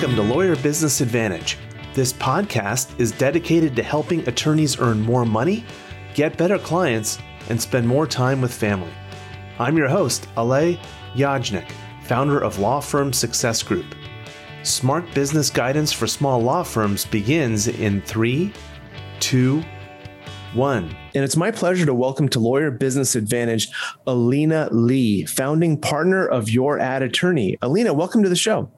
Welcome to Lawyer Business Advantage. This podcast is dedicated to helping attorneys earn more money, get better clients, and spend more time with family. I'm your host, Alej Yajnik, founder of Law Firm Success Group. Smart business guidance for small law firms begins in 3, 2, 1. And it's my pleasure to welcome to Lawyer Business Advantage, Alina Lee, founding partner of Your Ad Attorney. Alina, welcome to the show.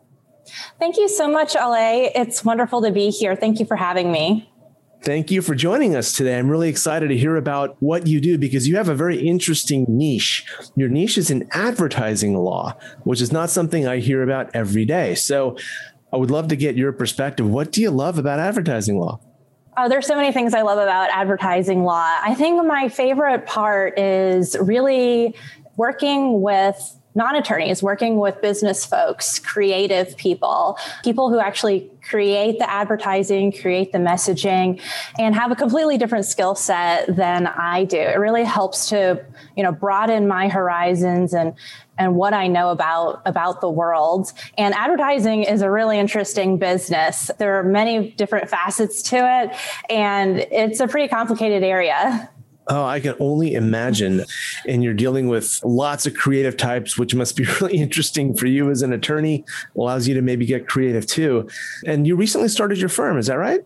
Thank you so much, Alej. It's wonderful to be here. Thank you for having me. Thank you for joining us today. I'm really excited to hear about what you do because you have a very interesting niche. Your niche is in advertising law, which is not something I hear about every day. So I would love to get your perspective. What do you love about advertising law? Oh, there's so many things I love about advertising law. I think my favorite part is really working with non-attorneys, working with business folks, creative people, people who actually create the advertising, create the messaging, and have a completely different skill set than I do. It really helps to, broaden my horizons and what I know about the world. And advertising is a really interesting business. There are many different facets to it, and it's a pretty complicated area. Oh, I can only imagine. And you're dealing with lots of creative types, which must be really interesting for you as an attorney, allows you to maybe get creative too. And you recently started your firm, is that right?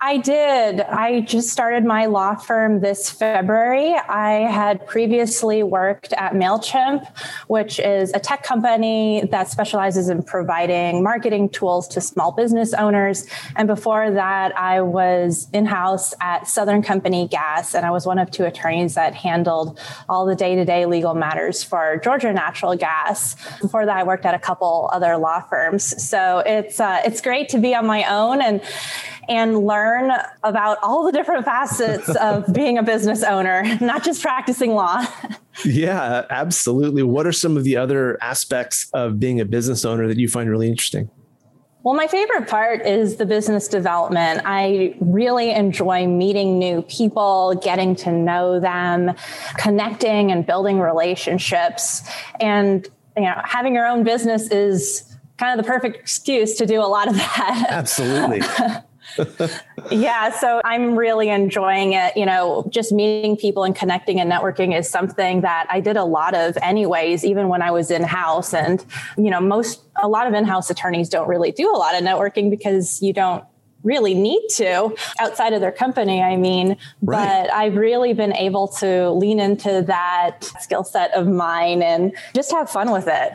I did. I just started my law firm this February. I had previously worked at MailChimp, which is a tech company that specializes in providing marketing tools to small business owners. And before that, I was in-house at Southern Company Gas, and I was one of two attorneys that handled all the day-to-day legal matters for Georgia Natural Gas. Before that, I worked at a couple other law firms. So it's great to be on my own and learn about all the different facets of being a business owner, not just practicing law. Yeah, absolutely. What are some of the other aspects of being a business owner that you find really interesting? Well, my favorite part is the business development. I really enjoy meeting new people, getting to know them, connecting and building relationships. And, having your own business is kind of the perfect excuse to do a lot of that. Absolutely. Yeah. So I'm really enjoying it. Just meeting people and connecting and networking is something that I did a lot of anyways, even when I was in-house. And, a lot of in-house attorneys don't really do a lot of networking because you don't really need to outside of their company. Right. But I've really been able to lean into that skill set of mine and just have fun with it.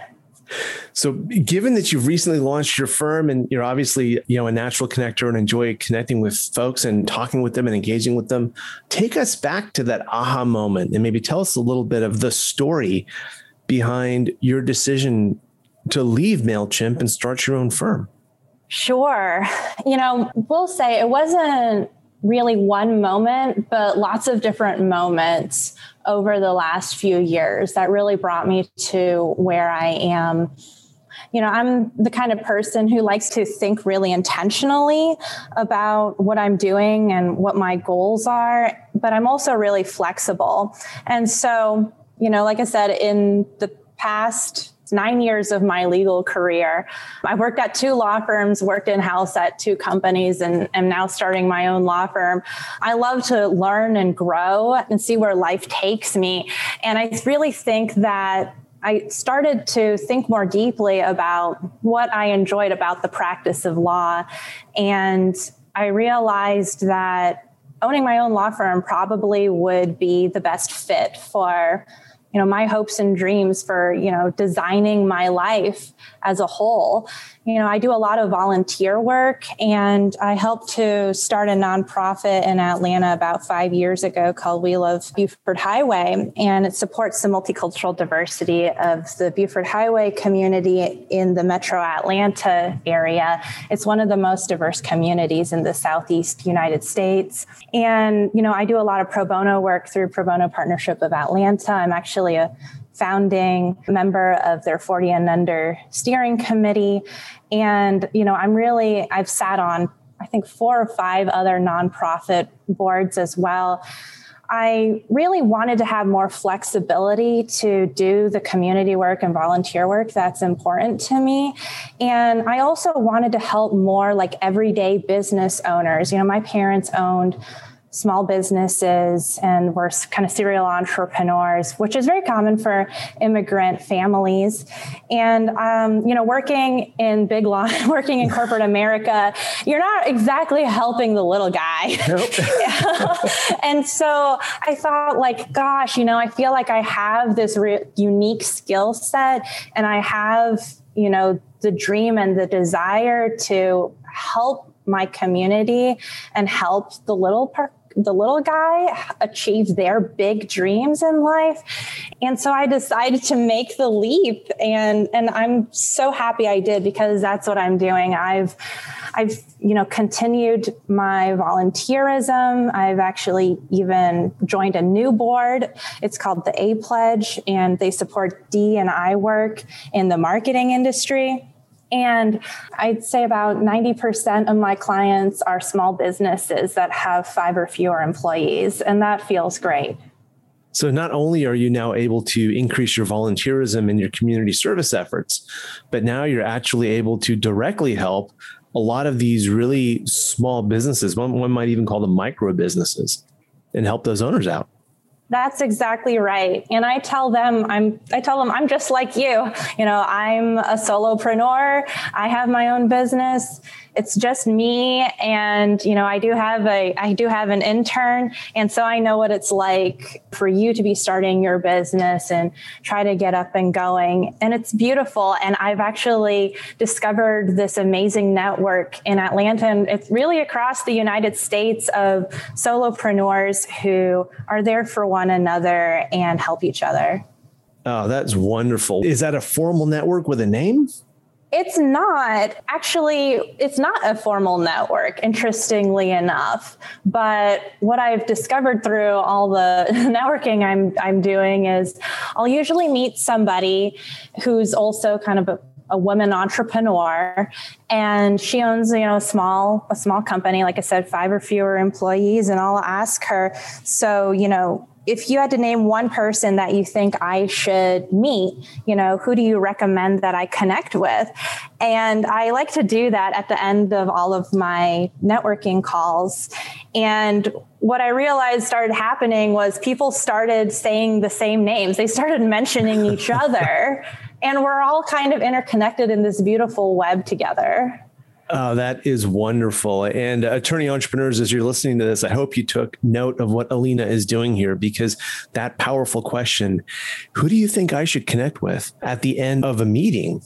So given that you've recently launched your firm and you're obviously, a natural connector and enjoy connecting with folks and talking with them and engaging with them, take us back to that aha moment and maybe tell us a little bit of the story behind your decision to leave MailChimp and start your own firm. Sure. We'll say it wasn't really one moment, but lots of different moments over the last few years that really brought me to where I am. I'm the kind of person who likes to think really intentionally about what I'm doing and what my goals are, but I'm also really flexible. And so, like I said, in the past 9 years of my legal career, I've worked at two law firms, worked in-house at two companies, and am now starting my own law firm. I love to learn and grow and see where life takes me. And I really think that I started to think more deeply about what I enjoyed about the practice of law. And I realized that owning my own law firm probably would be the best fit for my hopes and dreams for, designing my life as a whole. I do a lot of volunteer work, and I helped to start a nonprofit in Atlanta about 5 years ago called We Love Buford Highway, and it supports the multicultural diversity of the Buford Highway community in the metro Atlanta area. It's one of the most diverse communities in the Southeast United States. And, I do a lot of pro bono work through Pro Bono Partnership of Atlanta. I'm actually a founding member of their 40 and under steering committee. And, I've sat on, I think, 4 or 5 other nonprofit boards as well. I really wanted to have more flexibility to do the community work and volunteer work that's important to me. And I also wanted to help more like everyday business owners. You know, my parents owned small businesses and were kind of serial entrepreneurs, which is very common for immigrant families. And, you know, working in big law, working in corporate America, you're not exactly helping the little guy. Nope. And so I thought, like, gosh, you know, I feel like I have this unique skill set, and I have, you know, the dream and the desire to help my community and help the little guy achieve their big dreams in life. And so I decided to make the leap, and I'm so happy I did, because that's what I'm doing. I've, you know, continued my volunteerism. I've actually even joined a new board. It's called the A Pledge, and they support D&I work in the marketing industry. And I'd say about 90% of my clients are small businesses that have 5 or fewer employees, and that feels great. So not only are you now able to increase your volunteerism and your community service efforts, but now you're actually able to directly help a lot of these really small businesses. One might even call them micro businesses, and help those owners out. That's exactly right. And I tell them, I'm just like you. You know, I'm a solopreneur. I have my own business. It's just me. And, you know, I do have an intern. And so I know what it's like for you to be starting your business and try to get up and going. And it's beautiful. And I've actually discovered this amazing network in Atlanta, and it's really across the United States, of solopreneurs who are there for one another and help each other. Oh, that's wonderful. Is that a formal network with a name? It's not. Actually, it's not a formal network, interestingly enough. But what I've discovered through all the networking I'm doing is I'll usually meet somebody who's also kind of a woman entrepreneur, and she owns, you know, a small company, like I said, 5 or fewer employees. And I'll ask her, so, you know, if you had to name one person that you think I should meet, you know, who do you recommend that I connect with? And I like to do that at the end of all of my networking calls. And what I realized started happening was people started saying the same names. They started mentioning each other, and we're all kind of interconnected in this beautiful web together. Oh, that is wonderful. And attorney entrepreneurs, as you're listening to this, I hope you took note of what Alina is doing here, because that powerful question, who do you think I should connect with at the end of a meeting,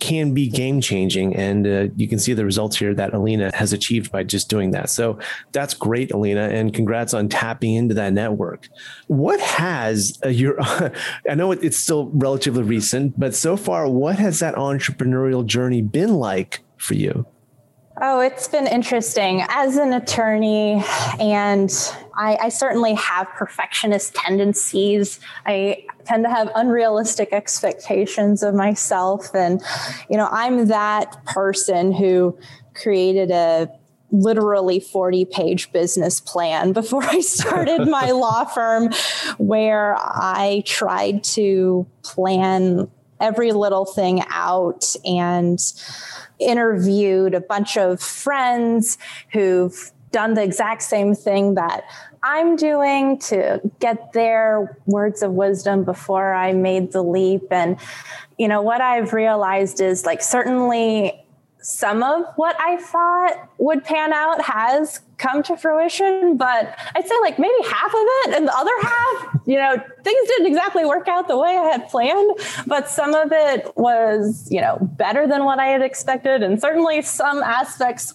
can be game changing. And you can see the results here that Alina has achieved by just doing that. So that's great, Alina. And congrats on tapping into that network. What has I know it's still relatively recent, but so far, what has that entrepreneurial journey been like for you? Oh, it's been interesting. As an attorney, and I certainly have perfectionist tendencies. I tend to have unrealistic expectations of myself. And, you know, I'm that person who created a literally 40-page business plan before I started my law firm, where I tried to plan every little thing out, and interviewed a bunch of friends who've done the exact same thing that I'm doing to get their words of wisdom before I made the leap. And, you know, what I've realized is, like, certainly some of what I thought would pan out has come to fruition, but I'd say, like, maybe half of it, and the other half, you know, things didn't exactly work out the way I had planned, but some of it was, you know, better than what I had expected. And certainly some aspects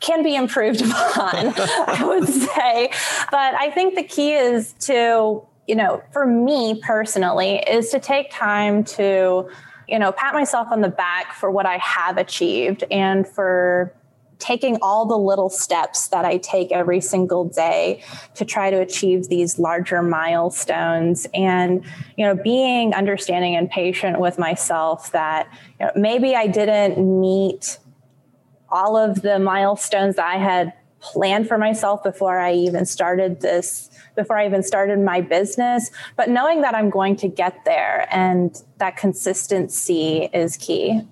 can be improved upon, I would say. But I think the key is to, you know, for me personally, is to take time to, you know, pat myself on the back for what I have achieved, and for taking all the little steps that I take every single day to try to achieve these larger milestones. And, you know, being understanding and patient with myself that, you know, maybe I didn't meet all of the milestones that I had planned for myself before I even started this, before I even started my business. But knowing that I'm going to get there, and that consistency is key.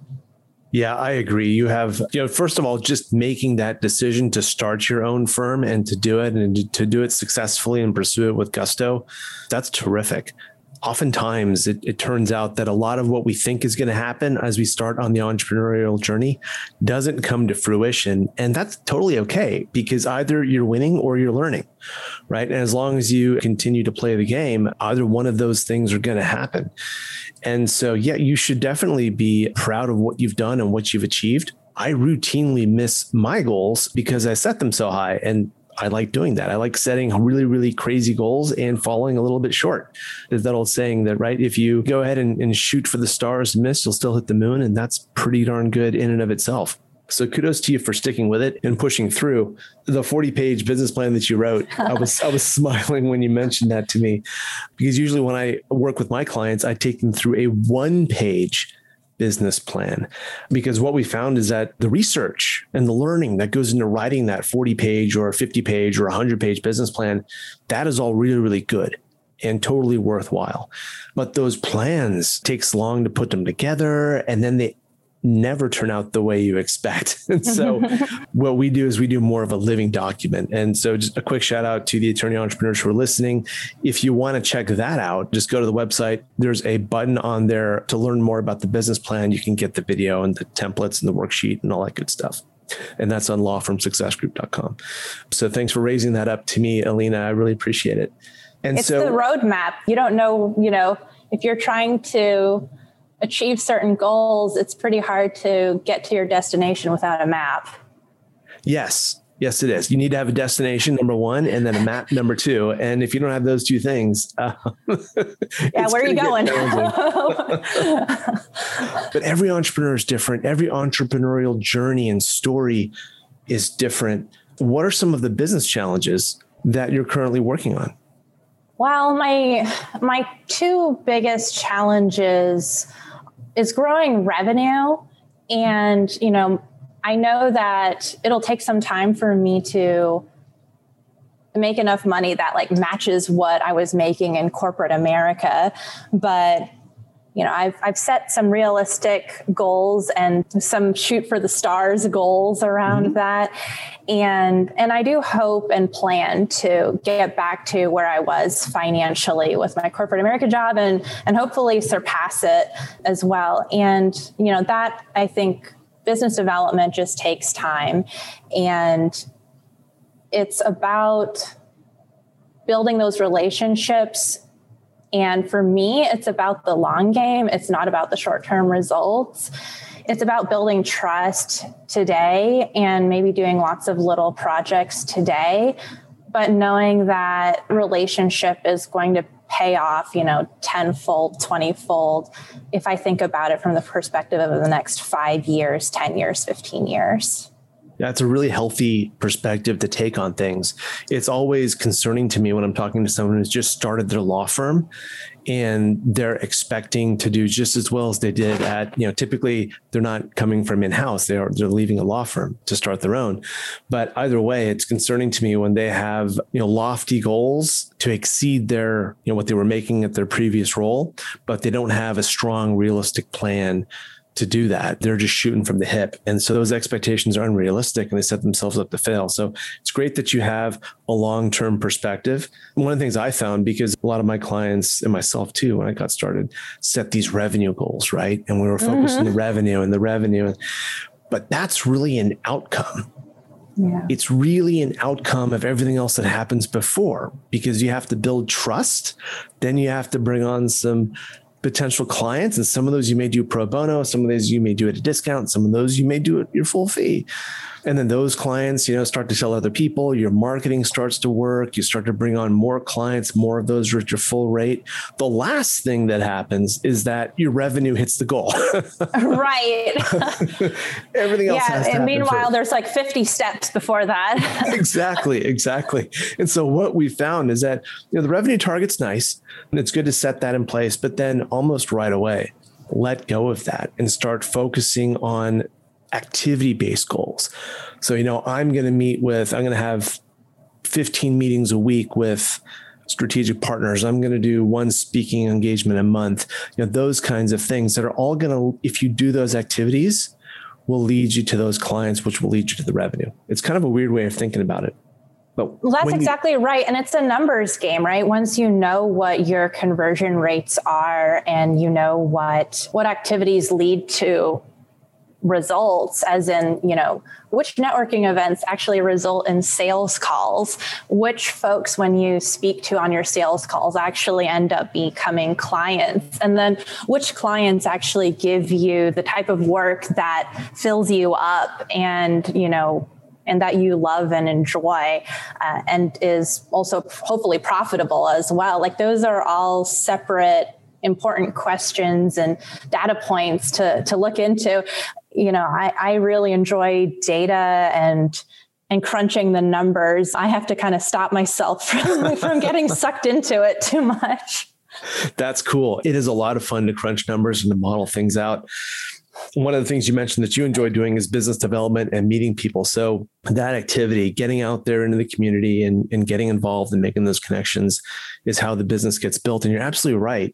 Yeah, I agree. You have, first of all, just making that decision to start your own firm and to do it, and to do it successfully and pursue it with gusto. That's terrific. Oftentimes, it turns out that a lot of what we think is going to happen as we start on the entrepreneurial journey doesn't come to fruition. And that's totally okay, because either you're winning or you're learning, right? And as long as you continue to play the game, either one of those things are going to happen. And so, yeah, you should definitely be proud of what you've done and what you've achieved. I routinely miss my goals because I set them so high, and I like doing that. I like setting really, really crazy goals and falling a little bit short. There's that old saying that, right, if you go ahead and shoot for the stars and miss, you'll still hit the moon. And that's pretty darn good in and of itself. So kudos to you for sticking with it and pushing through the 40-page business plan that you wrote. I was smiling when you mentioned that to me, because usually when I work with my clients, I take them through a 1-page business plan, because what we found is that the research and the learning that goes into writing that 40-page or 50-page or 100-page business plan, that is all really, really good and totally worthwhile. But those plans takes long to put them together, and then they never turn out the way you expect. And so what we do is we do more of a living document. And so just a quick shout out to the attorney entrepreneurs who are listening. If you want to check that out, just go to the website. There's a button on there to learn more about the business plan. You can get the video and the templates and the worksheet and all that good stuff. And that's on lawfirmsuccessgroup.com. So thanks for raising that up to me, Alina. I really appreciate it. And it's so the roadmap. You don't know, if you're trying to achieve certain goals, it's pretty hard to get to your destination without a map. Yes. Yes, it is. You need to have a destination, number one, and then a map, number two. And if you don't have those two things, yeah, where are you going? But every entrepreneur is different. Every entrepreneurial journey and story is different. What are some of the business challenges that you're currently working on? Well, my two biggest challenges is growing revenue. And, I know that it'll take some time for me to make enough money that like matches what I was making in corporate America. But, I've set some realistic goals and some shoot for the stars goals around that. And I do hope and plan to get back to where I was financially with my corporate America job, and hopefully surpass it as well. And, that I think business development just takes time, and it's about building those relationships. And for me, it's about the long game. It's not about the short-term results. It's about building trust today and maybe doing lots of little projects today, but knowing that relationship is going to pay off, 10-fold, 20-fold, if I think about it from the perspective of the next 5 years, 10 years, 15 years. That's a really healthy perspective to take on things. It's always concerning to me when I'm talking to someone who's just started their law firm and they're expecting to do just as well as they did at, typically they're not coming from in-house. They're leaving a law firm to start their own. But either way, it's concerning to me when they have, lofty goals to exceed their, what they were making at their previous role, but they don't have a strong, realistic plan to do that. They're just shooting from the hip. And so those expectations are unrealistic and they set themselves up to fail. So it's great that you have a long-term perspective. And one of the things I found, because a lot of my clients and myself too, when I got started, set these revenue goals, right? And we were focused on the revenue. But that's really an outcome. Yeah. It's really an outcome of everything else that happens before, because you have to build trust. Then you have to bring on some potential clients. And some of those you may do pro bono, some of those you may do at a discount, some of those you may do at your full fee. And then those clients, start to sell other people, your marketing starts to work, you start to bring on more clients, more of those are at your full rate. The last thing that happens is that your revenue hits the goal. Right. Everything else has to happen. And meanwhile, there's like 50 steps before that. Exactly. And so what we found is that, the revenue target's nice and it's good to set that in place, but then almost right away, let go of that and start focusing on activity-based goals. So, I'm going to have 15 meetings a week with strategic partners. I'm going to do one speaking engagement a month, those kinds of things that are all going to, if you do those activities, will lead you to those clients, which will lead you to the revenue. It's kind of a weird way of thinking about it. But that's exactly right. And it's a numbers game, right? Once you know what your conversion rates are and you know what activities lead to results, as in, which networking events actually result in sales calls, which folks, when you speak to on your sales calls, actually end up becoming clients, and then which clients actually give you the type of work that fills you up and that you love and enjoy, and is also hopefully profitable as well. Like, those are all separate, important questions and data points to look into. I really enjoy data and crunching the numbers. I have to kind of stop myself from getting sucked into it too much. That's cool. It is a lot of fun to crunch numbers and to model things out. One of the things you mentioned that you enjoy doing is business development and meeting people. So that activity, getting out there into the community and getting involved and making those connections, is how the business gets built. And you're absolutely right.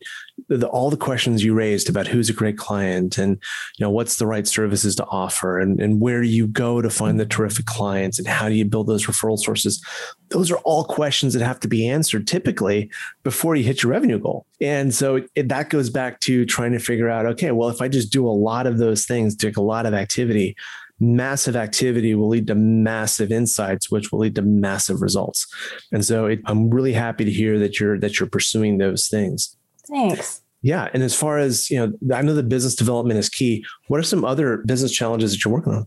All the questions you raised about who's a great client and what's the right services to offer and where do you go to find the terrific clients and how do you build those referral sources? Those are all questions that have to be answered typically before you hit your revenue goal. And so that goes back to trying to figure out, okay, well, if I just do a lot of those things, take a lot of activity, massive activity will lead to massive insights, which will lead to massive results. And so I'm really happy to hear that you're pursuing those things. Thanks. Yeah. And as far as, I know that business development is key. What are some other business challenges that you're working on?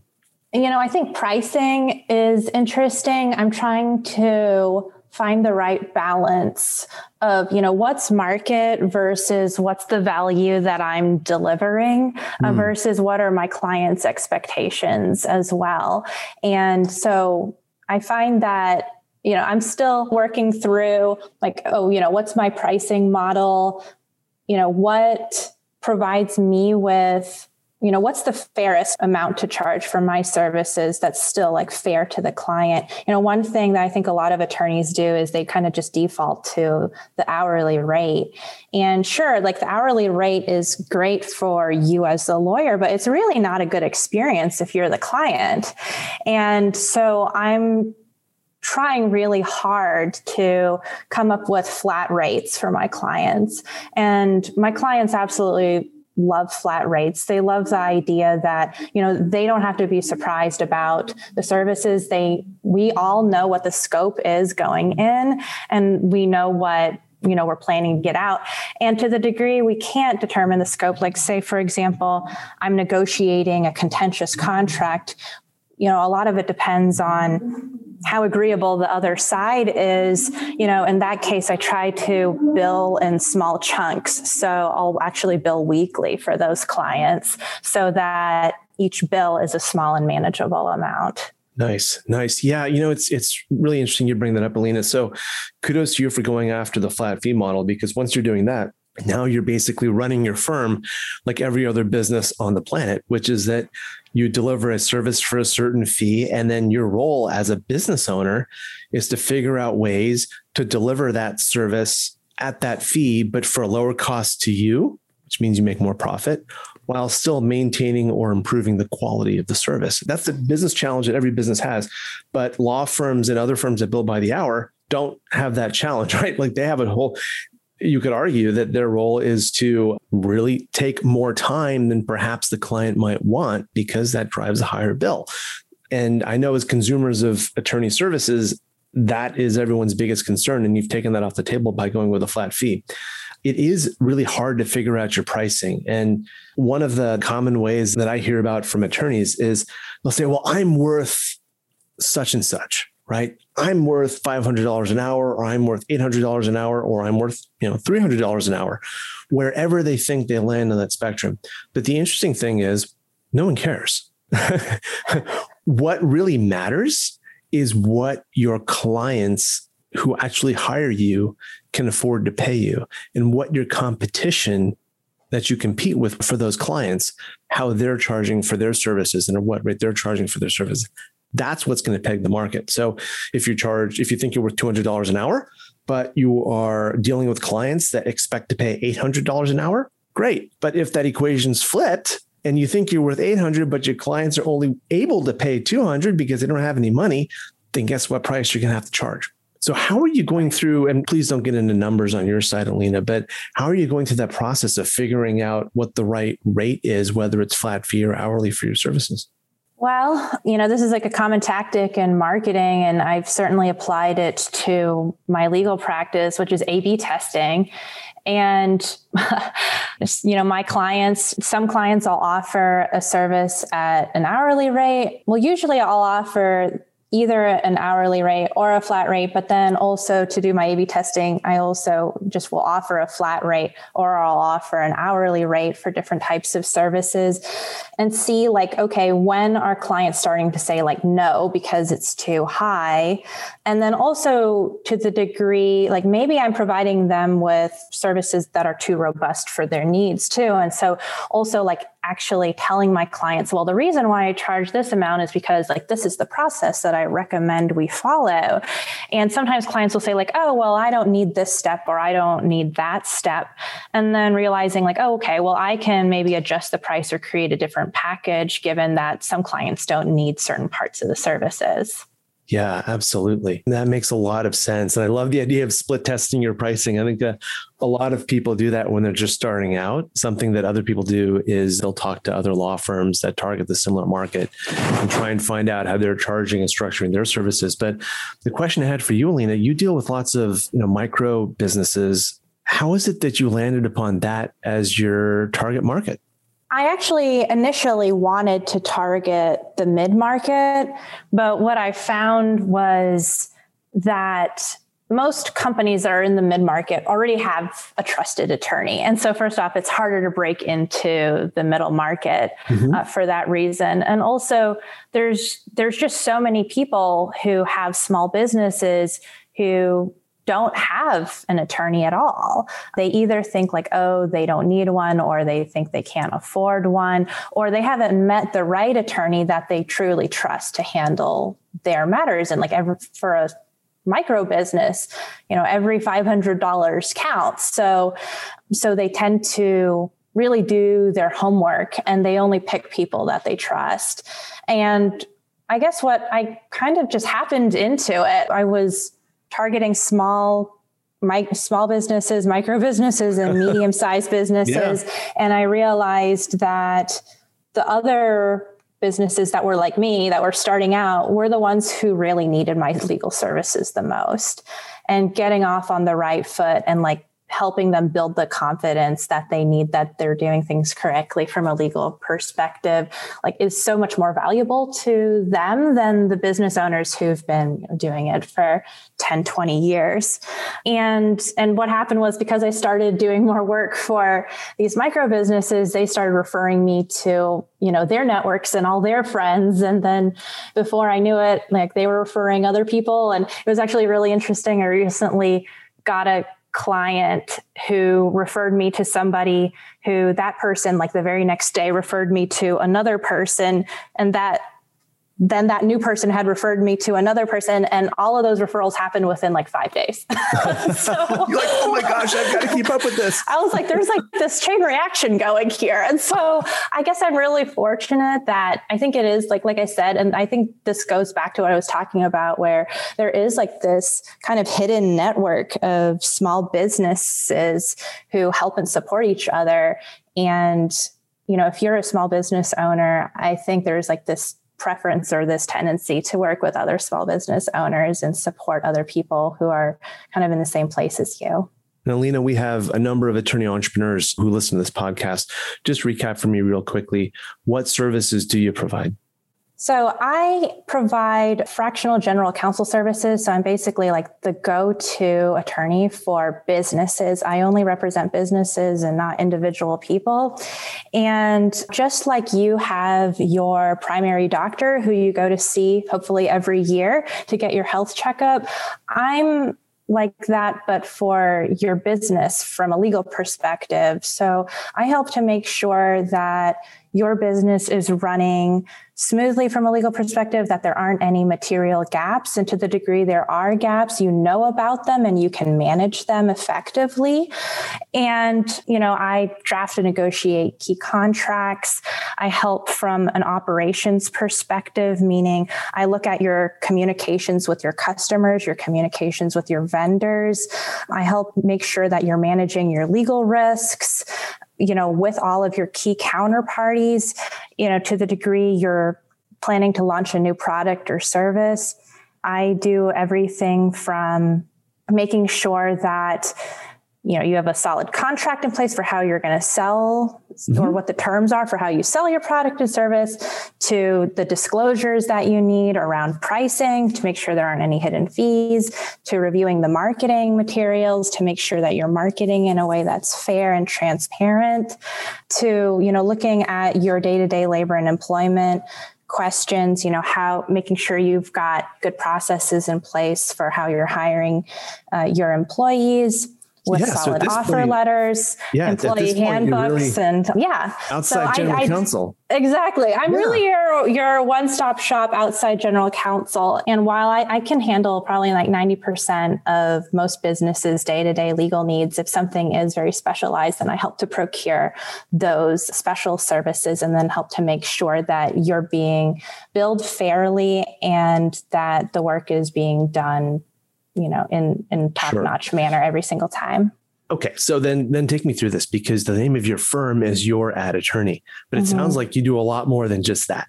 I think pricing is interesting. I'm trying to find the right balance of, what's market versus what's the value that I'm delivering versus what are my clients' expectations as well. And so I find that, I'm still working through what's my pricing model? What provides me with, what's the fairest amount to charge for my services that's still fair to the client? One thing that I think a lot of attorneys do is they kind of just default to the hourly rate. And sure, the hourly rate is great for you as the lawyer, but it's really not a good experience if you're the client. And so I'm trying really hard to come up with flat rates for my clients. And my clients absolutely love flat rates. They love the idea that, they don't have to be surprised about the services. We all know what the scope is going in, and we know what we're planning to get out. And to the degree we can't determine the scope, say, for example, I'm negotiating a contentious contract, a lot of it depends on how agreeable the other side is. In that case, I try to bill in small chunks. So I'll actually bill weekly for those clients so that each bill is a small and manageable amount. Nice. Yeah. It's really interesting you bring that up, Alina. So kudos to you for going after the flat fee model, because once you're doing that, now you're basically running your firm like every other business on the planet, which is that you deliver a service for a certain fee. And then your role as a business owner is to figure out ways to deliver that service at that fee, but for a lower cost to you, which means you make more profit, while still maintaining or improving the quality of the service. That's the business challenge that every business has. But law firms and other firms that bill by the hour don't have that challenge, right? They have a whole... You could argue that their role is to really take more time than perhaps the client might want, because that drives a higher bill. And I know as consumers of attorney services, that is everyone's biggest concern. And you've taken that off the table by going with a flat fee. It is really hard to figure out your pricing. And one of the common ways that I hear about from attorneys is they'll say, well, I'm worth such and such. Right? I'm worth $500 an hour, or I'm worth $800 an hour, or I'm worth, $300 an hour, wherever they think they land on that spectrum. But the interesting thing is no one cares. What really matters is what your clients who actually hire you can afford to pay you, and what your competition that you compete with for those clients, how they're charging for their services and what rate they're charging for their service. That's what's going to peg the market. So if you think you're worth $200 an hour, but you are dealing with clients that expect to pay $800 an hour, great. But if that equation's flipped and you think you're worth $800, but your clients are only able to pay $200 because they don't have any money, then guess what price you're going to have to charge? So how are you going through, and please don't get into numbers on your side, Alina, but how are you going through that process of figuring out what the right rate is, whether it's flat fee or hourly for your services? Well, this is like a common tactic in marketing, and I've certainly applied it to my legal practice, which is A/B testing. And, my clients, some clients I'll offer a service at an hourly rate. Well, usually I'll offer either an hourly rate or a flat rate, but then also to do my A/B testing, I also just will offer a flat rate, or I'll offer an hourly rate for different types of services and see when are clients starting to say no, because it's too high. And then also to the degree, maybe I'm providing them with services that are too robust for their needs too. And so also actually telling my clients, well, the reason why I charge this amount is because this is the process that I recommend we follow. And sometimes clients will say I don't need this step, or I don't need that step. And then realizing I can maybe adjust the price or create a different package, given that some clients don't need certain parts of the services. Yeah, absolutely. That makes a lot of sense. And I love the idea of split testing your pricing. I think that a lot of people do that when they're just starting out. Something that other people do is they'll talk to other law firms that target the similar market and try and find out how they're charging and structuring their services. But the question I had for you, Alina, you deal with lots of micro businesses. How is it that you landed upon that as your target market? I actually initially wanted to target the mid-market, but what I found was that most companies that are in the mid-market already have a trusted attorney. And so first off, it's harder to break into the middle market for that reason. And also there's just so many people who have small businesses who don't have an attorney at all. They either think they don't need one, or they think they can't afford one, or they haven't met the right attorney that they truly trust to handle their matters. And for a micro business, every $500 counts. So they tend to really do their homework, and they only pick people that they trust. And I guess what I kind of just happened into it, I was targeting small businesses, micro businesses, and medium-sized businesses. Yeah. And I realized that the other businesses that were like me, that were starting out, were the ones who really needed my legal services the most. And getting off on the right foot and helping them build the confidence that they need, that they're doing things correctly from a legal perspective, is so much more valuable to them than the business owners who've been doing it for 10, 20 years. And what happened was, because I started doing more work for these micro businesses, they started referring me to, their networks and all their friends. And then before I knew it, they were referring other people. And it was actually really interesting. I recently got a client who referred me to somebody who that person, the very next day, referred me to another person. And then that new person had referred me to another person. And all of those referrals happened within 5 days. You're oh my gosh, I've got to keep up with this. I was there's this chain reaction going here. And so I guess I'm really fortunate that I think it is like I said, and I think this goes back to what I was talking about, where there is this kind of hidden network of small businesses who help and support each other. And, if you're a small business owner, I think there's this preference or this tendency to work with other small business owners and support other people who are kind of in the same place as you. Now, Alina, we have a number of attorney entrepreneurs who listen to this podcast. Just recap for me real quickly. What services do you provide? So I provide fractional general counsel services. So I'm basically the go-to attorney for businesses. I only represent businesses and not individual people. And just like you have your primary doctor who you go to see hopefully every year to get your health checkup, I'm like that, but for your business from a legal perspective. So I help to make sure that your business is running smoothly from a legal perspective, that there aren't any material gaps. And to the degree there are gaps, you know about them and you can manage them effectively. And, you know, I draft and negotiate key contracts. I help from an operations perspective, meaning I look at your communications with your customers, your communications with your vendors. I help make sure that you're managing your legal risks, you know, with all of your key counterparties, you know, to the degree you're planning to launch a new product or service. I do everything from making sure that, you know, you have a solid contract in place for how you're going to sell or what the terms are for how you sell your product and service, to the disclosures that you need around pricing to make sure there aren't any hidden fees, to reviewing the marketing materials to make sure that you're marketing in a way that's fair and transparent, to, you know, looking at your day-to-day labor and employment questions, you know, how making sure you've got good processes in place for how you're hiring your employees, with solid offer letters, employee handbooks, really, and outside general counsel. Exactly. I'm really your one-stop shop outside general counsel. And while I can handle probably like 90% of most businesses' day-to-day legal needs, if something is very specialized, then I help to procure those special services and then help to make sure that you're being billed fairly and that the work is being done, you know, in top-notch manner every single time. Okay. So then take me through this, because the name of your firm is Your Ad Attorney, but it sounds like you do a lot more than just that.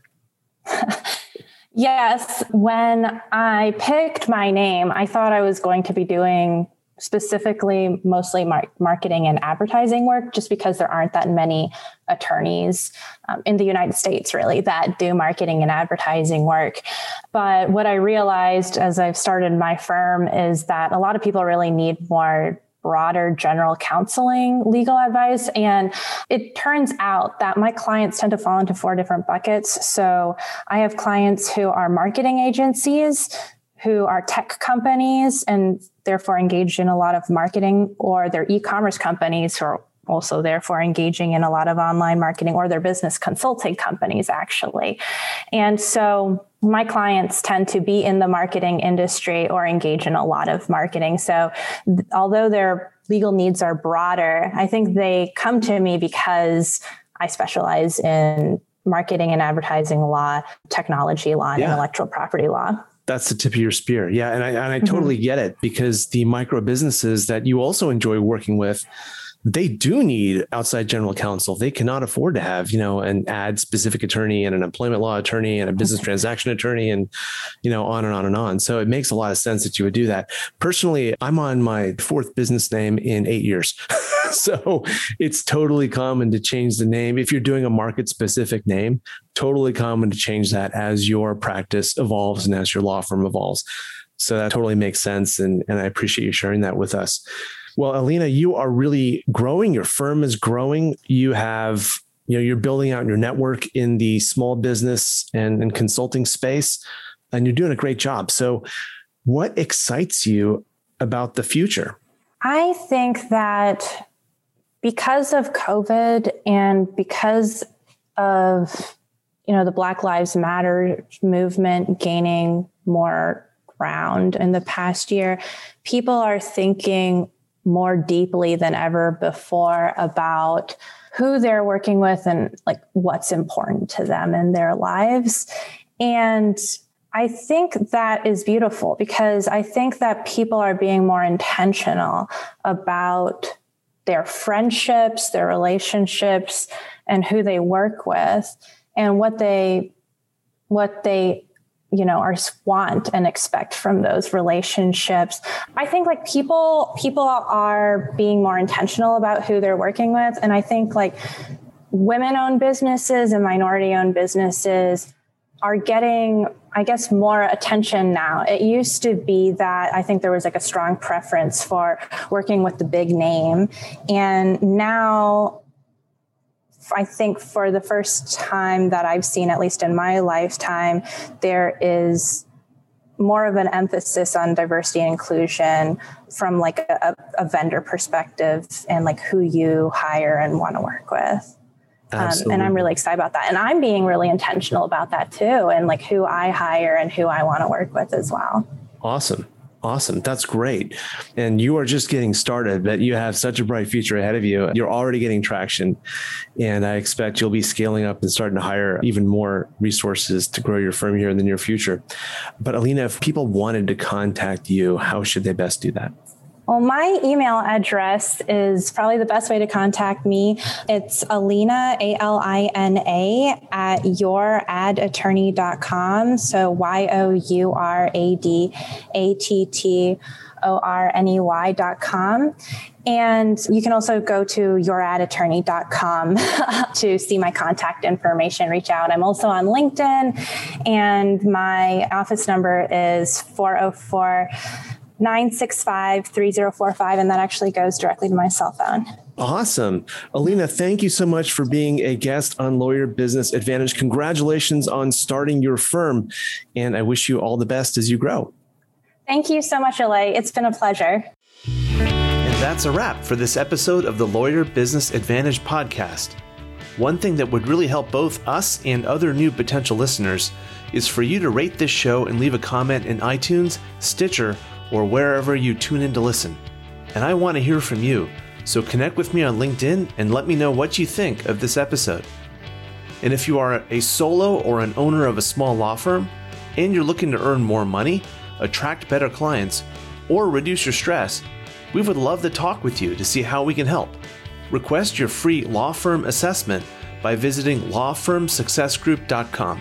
Yes. When I picked my name, I thought I was going to be doing specifically mostly marketing and advertising work, just because there aren't that many attorneys in the United States really that do marketing and advertising work. But what I realized as I've started my firm is that a lot of people really need more broader general counseling legal advice. And it turns out that my clients tend to fall into four different buckets. So I have clients who are marketing agencies, who are tech companies and therefore engaged in a lot of marketing, or they're e-commerce companies who are also therefore engaging in a lot of online marketing, or they're business consulting companies actually. And so my clients tend to be in the marketing industry or engage in a lot of marketing. So although their legal needs are broader, I think they come to me because I specialize in marketing and advertising law, technology law, and intellectual property law. That's the tip of your spear. Yeah. And I totally get it, because the micro businesses that you also enjoy working with, they do need outside general counsel. They cannot afford to have, you know, an ad specific attorney and an employment law attorney and a business transaction attorney and, you know, on and on and on. So it makes a lot of sense that you would do that. Personally, I'm on my fourth business name in 8 years. So it's totally common to change the name. If you're doing a market specific name, totally common to change that as your practice evolves and as your law firm evolves. So that totally makes sense. And I appreciate you sharing that with us. Well, Alina, you are really growing. Your firm is growing. You have, you know, you're building out your network in the small business and consulting space, and you're doing a great job. So what excites you about the future? I think that because of COVID and because of, you know, the Black Lives Matter movement gaining more ground in the past year, people are thinking more deeply than ever before about who they're working with and like what's important to them in their lives. And I think that is beautiful, because I think that people are being more intentional about their friendships, their relationships, and who they work with and what they you know, or want and expect from those relationships. I think like people are being more intentional about who they're working with. And I think like women-owned businesses and minority-owned businesses are getting, I guess, more attention now. It used to be that I think there was like a strong preference for working with the big name. And now I think for the first time that I've seen, at least in my lifetime, there is more of an emphasis on diversity and inclusion from like a vendor perspective and like who you hire and want to work with. And I'm really excited about that. And I'm being really intentional about that too. And like who I hire and who I want to work with as well. Awesome. Awesome. That's great. And you are just getting started, but you have such a bright future ahead of you. You're already getting traction. And I expect you'll be scaling up and starting to hire even more resources to grow your firm here in the near future. But Alina, if people wanted to contact you, how should they best do that? Well, my email address is probably the best way to contact me. It's Alina, A-L-I-N-A, at youradattorney.com. So youradattorney.com. And you can also go to youradattorney.com to see my contact information, reach out. I'm also on LinkedIn, and my office number is 404-965-3045. And that actually goes directly to my cell phone. Awesome. Alina, thank you so much for being a guest on Lawyer Business Advantage. Congratulations on starting your firm. And I wish you all the best as you grow. Thank you so much, Alej. It's been a pleasure. And that's a wrap for this episode of the Lawyer Business Advantage podcast. One thing that would really help both us and other new potential listeners is for you to rate this show and leave a comment in iTunes, Stitcher, or wherever you tune in to listen. And I want to hear from you, so connect with me on LinkedIn and let me know what you think of this episode. And if you are a solo or an owner of a small law firm, and you're looking to earn more money, attract better clients, or reduce your stress, we would love to talk with you to see how we can help. Request your free law firm assessment by visiting lawfirmsuccessgroup.com.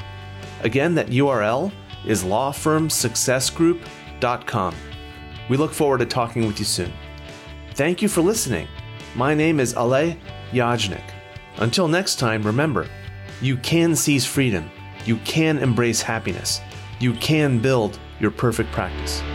Again, that URL is lawfirmsuccessgroup.com. We look forward to talking with you soon. Thank you for listening. My name is Alej Yajnik. Until next time, remember, you can seize freedom. You can embrace happiness. You can build your perfect practice.